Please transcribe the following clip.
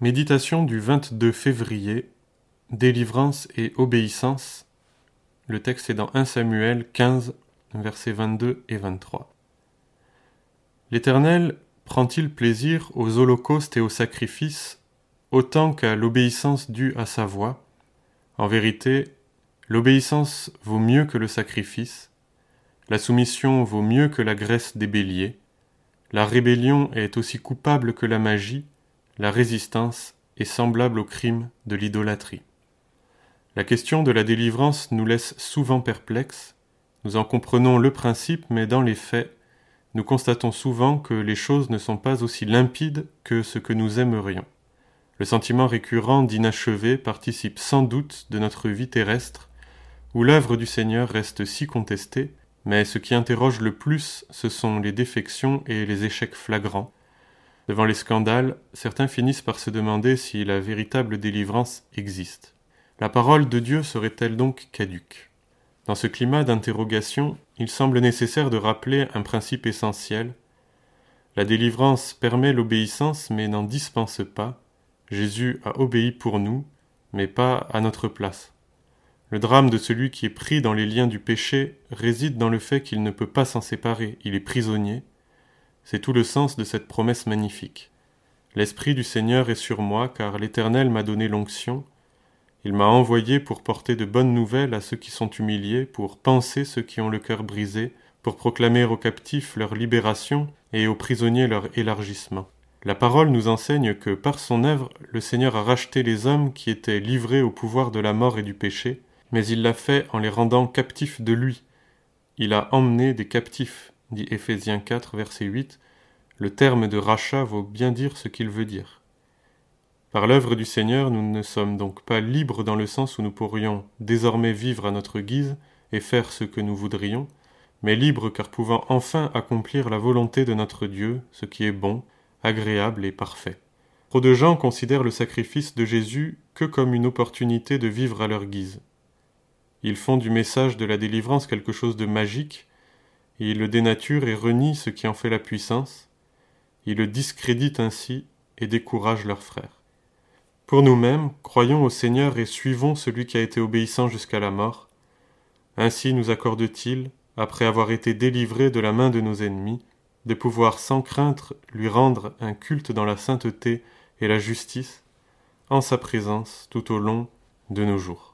Méditation du 22 février, Délivrance et obéissance. Le texte est dans 1 Samuel 15, versets 22 et 23. L'Éternel prend-il plaisir aux holocaustes et aux sacrifices, autant qu'à l'obéissance due à sa voix? En vérité, l'obéissance vaut mieux que le sacrifice, la soumission vaut mieux que la graisse des béliers, la rébellion est aussi coupable que la magie, la résistance est semblable au crime de l'idolâtrie. La question de la délivrance nous laisse souvent perplexes. Nous en comprenons le principe, mais dans les faits, nous constatons souvent que les choses ne sont pas aussi limpides que ce que nous aimerions. Le sentiment récurrent d'inachevé participe sans doute de notre vie terrestre, où l'œuvre du Seigneur reste si contestée, mais ce qui interroge le plus, ce sont les défections et les échecs flagrants. Devant les scandales, certains finissent par se demander si la véritable délivrance existe. La parole de Dieu serait-elle donc caduque? Dans ce climat d'interrogation, il semble nécessaire de rappeler un principe essentiel. La délivrance permet l'obéissance mais n'en dispense pas. Jésus a obéi pour nous, mais pas à notre place. Le drame de celui qui est pris dans les liens du péché réside dans le fait qu'il ne peut pas s'en séparer, il est prisonnier. C'est tout le sens de cette promesse magnifique. L'Esprit du Seigneur est sur moi, car l'Éternel m'a donné l'onction. Il m'a envoyé pour porter de bonnes nouvelles à ceux qui sont humiliés, pour panser ceux qui ont le cœur brisé, pour proclamer aux captifs leur libération et aux prisonniers leur élargissement. La parole nous enseigne que par son œuvre, le Seigneur a racheté les hommes qui étaient livrés au pouvoir de la mort et du péché, mais il l'a fait en les rendant captifs de lui. Il a emmené des captifs, dit Éphésiens 4, verset 8, le terme de rachat vaut bien dire ce qu'il veut dire. Par l'œuvre du Seigneur, nous ne sommes donc pas libres dans le sens où nous pourrions désormais vivre à notre guise et faire ce que nous voudrions, mais libres car pouvant enfin accomplir la volonté de notre Dieu, ce qui est bon, agréable et parfait. Trop de gens considèrent le sacrifice de Jésus que comme une opportunité de vivre à leur guise. Ils font du message de la délivrance quelque chose de magique, et ils le dénaturent et renient ce qui en fait la puissance, ils le discréditent ainsi et découragent leurs frères. Pour nous-mêmes, croyons au Seigneur et suivons celui qui a été obéissant jusqu'à la mort. Ainsi nous accorde-t-il, après avoir été délivrés de la main de nos ennemis, de pouvoir sans crainte lui rendre un culte dans la sainteté et la justice, en sa présence tout au long de nos jours.